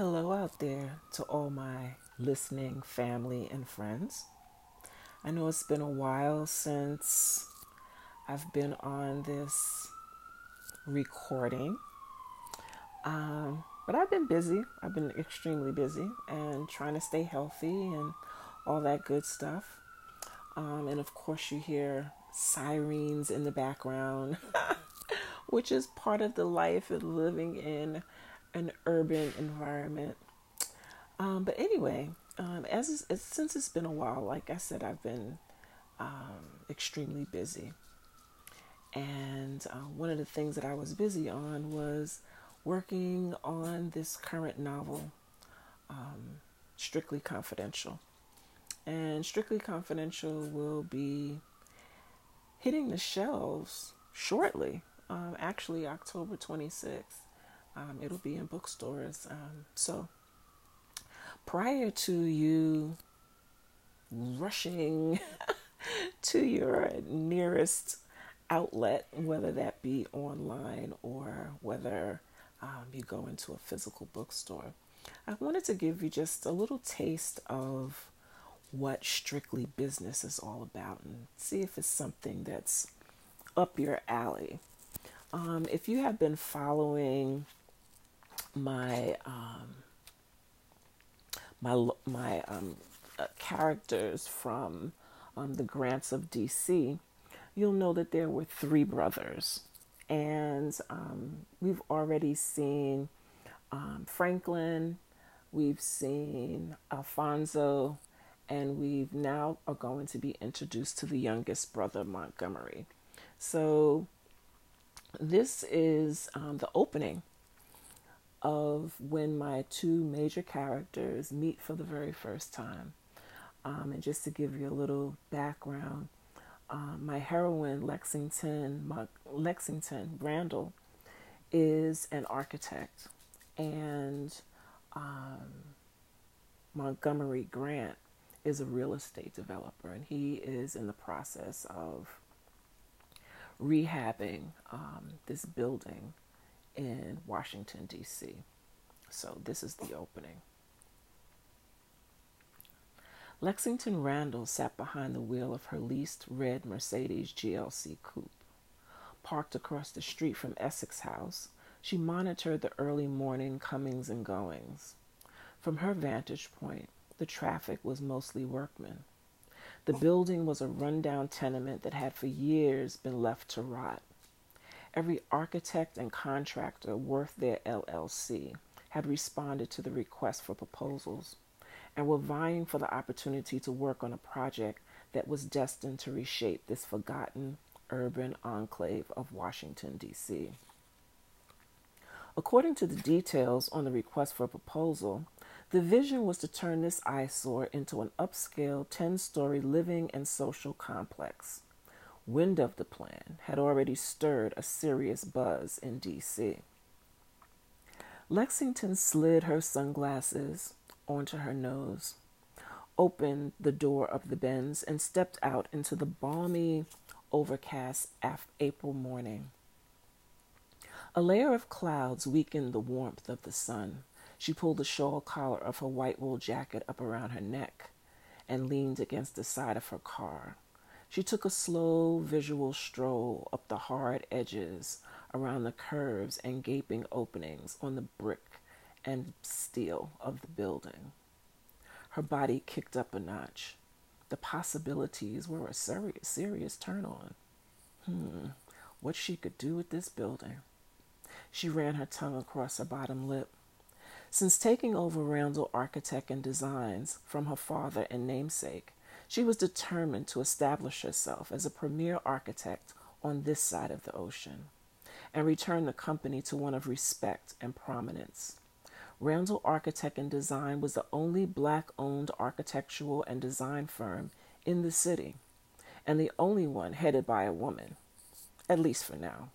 Hello out there to all my listening family and friends. I know it's been a while since I've been on this recording, but I've been busy. I've been extremely busy and trying to stay healthy and all that good stuff. And of course you hear sirens in the background, which is part of the life of living in an urban environment. But anyway, since it's been a while, like I said, I've been extremely busy. And one of the things that I was busy on was working on this current novel, Strictly Confidential. And Strictly Confidential will be hitting the shelves shortly, actually October 26th. It'll be in bookstores. So prior to you rushing to your nearest outlet, whether that be online or whether you go into a physical bookstore, I wanted to give you just a little taste of what Strictly Business is all about and see if it's something that's up your alley. If you have been following my characters from the Grants of DC, you'll know that there were three brothers, and we've already seen Franklin, we've seen Alfonso, and we've now are going to be introduced to the youngest brother, Montgomery. So this is the opening of when my two major characters meet for the very first time. And just to give you a little background, my heroine, Lexington Randall, is an architect, and Montgomery Grant is a real estate developer, and he is in the process of rehabbing this building in Washington, D.C. So this is the opening. Lexington Randall sat behind the wheel of her leased red Mercedes GLC coupe. Parked across the street from Essex House, she monitored the early morning comings and goings. From her vantage point, the traffic was mostly workmen. The building was a rundown tenement that had for years been left to rot. Every architect and contractor worth their LLC had responded to the request for proposals and were vying for the opportunity to work on a project that was destined to reshape this forgotten urban enclave of Washington, D.C. According to the details on the request for proposal, the vision was to turn this eyesore into an upscale 10-story living and social complex. Wind of the plan had already stirred a serious buzz in D.C. Lexington slid her sunglasses onto her nose, opened the door of the Benz, and stepped out into the balmy, overcast April morning. A layer of clouds weakened the warmth of the sun. She pulled the shawl collar of her white wool jacket up around her neck and leaned against the side of her car. She took a slow visual stroll up the hard edges, around the curves and gaping openings on the brick and steel of the building. Her body kicked up a notch. The possibilities were a serious turn-on. What she could do with this building. She ran her tongue across her bottom lip. Since taking over Randall Architect and Designs from her father and namesake, she was determined to establish herself as a premier architect on this side of the ocean and return the company to one of respect and prominence. Randall Architect and Design was the only Black-owned architectural and design firm in the city, and the only one headed by a woman, at least for now.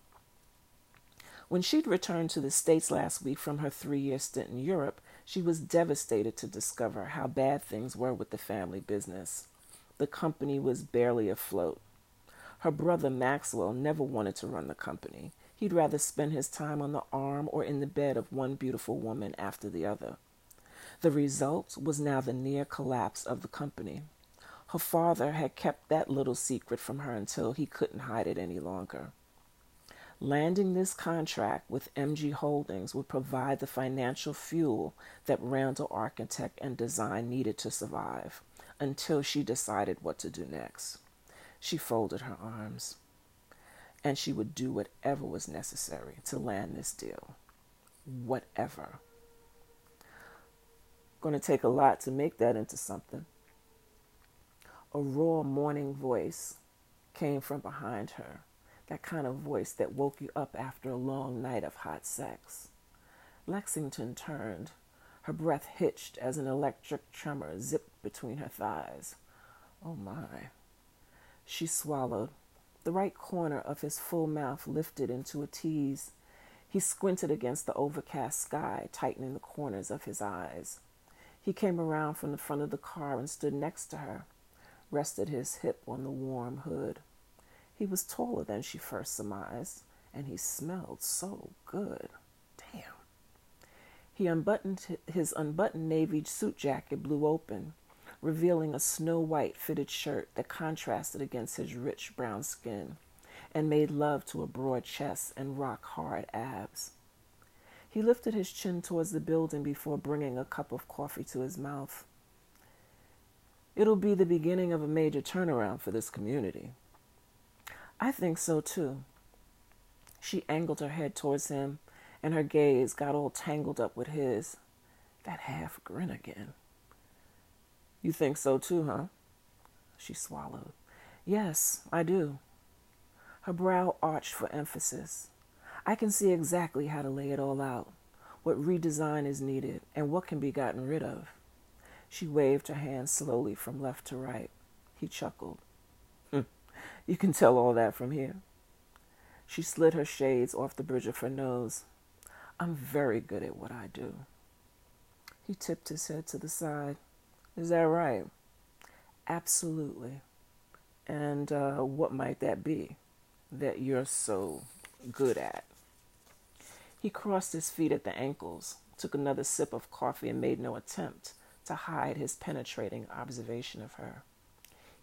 When she'd returned to the States last week from her 3-year stint in Europe, she was devastated to discover how bad things were with the family business. The company was barely afloat. Her brother Maxwell never wanted to run the company. He'd rather spend his time on the arm or in the bed of one beautiful woman after the other, The result was now the near collapse of the company. Her father had kept that little secret from her until he couldn't hide it any longer. Landing this contract with MG Holdings would provide the financial fuel that Randall Architect and Design needed to survive until she decided what to do next. She folded her arms, and she would do whatever was necessary to land this deal. Whatever. Going to take a lot to make that into something. A raw morning voice came from behind her. That kind of voice that woke you up after a long night of hot sex. Lexington turned. Her breath hitched as an electric tremor zipped between her thighs. Oh my. She swallowed. The right corner of his full mouth lifted into a tease. He squinted against the overcast sky, tightening the corners of his eyes. He came around from the front of the car and stood next to her, rested his hip on the warm hood. He was taller than she first surmised, and he smelled so good. Damn. He unbuttoned his unbuttoned navy suit jacket, blew open, revealing a snow-white fitted shirt that contrasted against his rich brown skin and made love to a broad chest and rock-hard abs. He lifted his chin towards the building before bringing a cup of coffee to his mouth. It'll be the beginning of a major turnaround for this community. I think so, too. She angled her head towards him, and her gaze got all tangled up with his. That half grin again. You think so, too, huh? She swallowed. Yes, I do. Her brow arched for emphasis. I can see exactly how to lay it all out, what redesign is needed, and what can be gotten rid of. She waved her hand slowly from left to right. He chuckled. You can tell all that from here. She slid her shades off the bridge of her nose. I'm very good at what I do. He tipped his head to the side. Is that right? Absolutely. And what might that be that you're so good at? He crossed his feet at the ankles, took another sip of coffee, and made no attempt to hide his penetrating observation of her.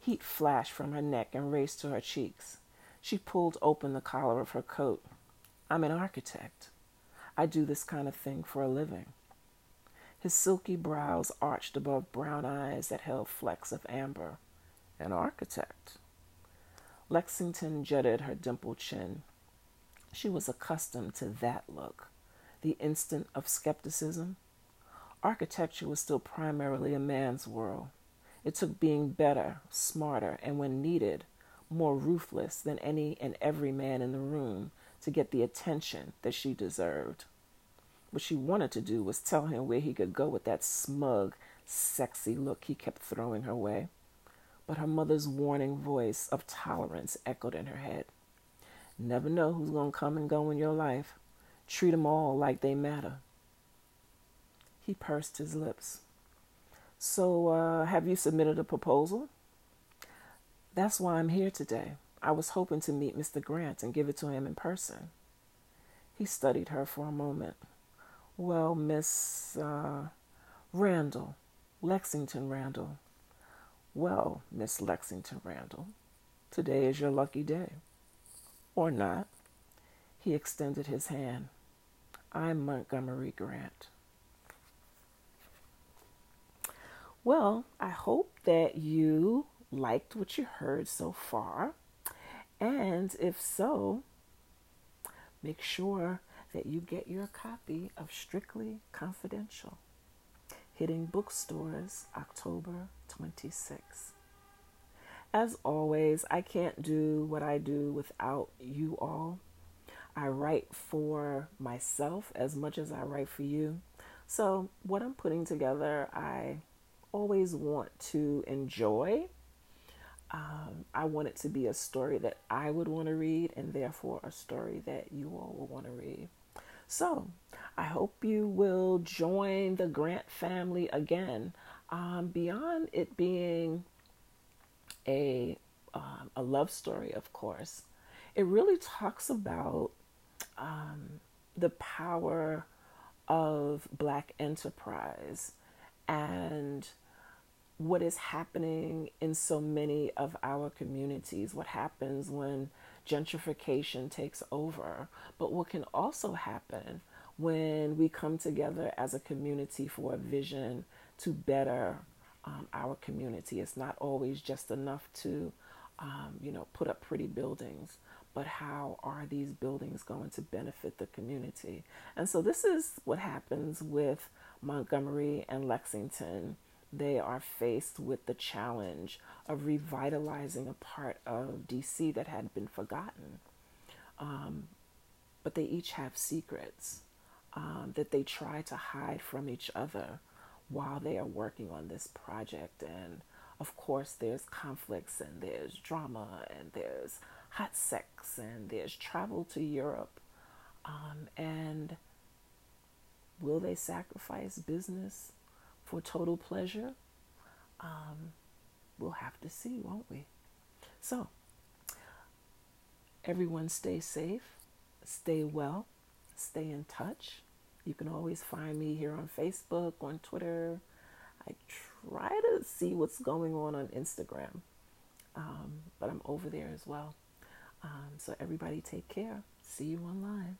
Heat flashed from her neck and raced to her cheeks. She pulled open the collar of her coat. I'm an architect. I do this kind of thing for a living. His silky brows arched above brown eyes that held flecks of amber. An architect? Lexington jutted her dimpled chin. She was accustomed to that look, the instant of skepticism. Architecture was still primarily a man's world. It took being better, smarter, and when needed, more ruthless than any and every man in the room to get the attention that she deserved. What she wanted to do was tell him where he could go with that smug, sexy look he kept throwing her way. But her mother's warning voice of tolerance echoed in her head. Never know who's going to come and go in your life. Treat 'em all like they matter. He pursed his lips. So, have you submitted a proposal? That's why I'm here today. I was hoping to meet Mr. Grant and give it to him in person. He studied her for a moment. Well, Miss Randall, Lexington Randall. Well, Miss Lexington Randall, today is your lucky day. Or not. He extended his hand. I'm Montgomery Grant. Well, I hope that you liked what you heard so far. And if so, make sure that you get your copy of Strictly Confidential, hitting bookstores October 26th. As always, I can't do what I do without you all. I write for myself as much as I write for you. So what I'm putting together, I always want to enjoy. I want it to be a story that I would want to read, and therefore a story that you all will want to read. So I hope you will join the Grant family again. Beyond it being a love story, of course, it really talks about the power of Black enterprise and what is happening in so many of our communities, what happens when gentrification takes over, but what can also happen when we come together as a community for a vision to better our community. It's not always just enough to, put up pretty buildings, but how are these buildings going to benefit the community? And so this is what happens with Montgomery and Lexington. They are faced with the challenge of revitalizing a part of DC that had been forgotten. But they each have secrets that they try to hide from each other while they are working on this project. And of course, there's conflicts and there's drama and there's hot sex and there's travel to Europe. And will they sacrifice business for total pleasure? We'll have to see, won't we? So, everyone stay safe, stay well, stay in touch. You can always find me here on Facebook, on Twitter. I try to see what's going on Instagram, but I'm over there as well. So everybody take care. See you online.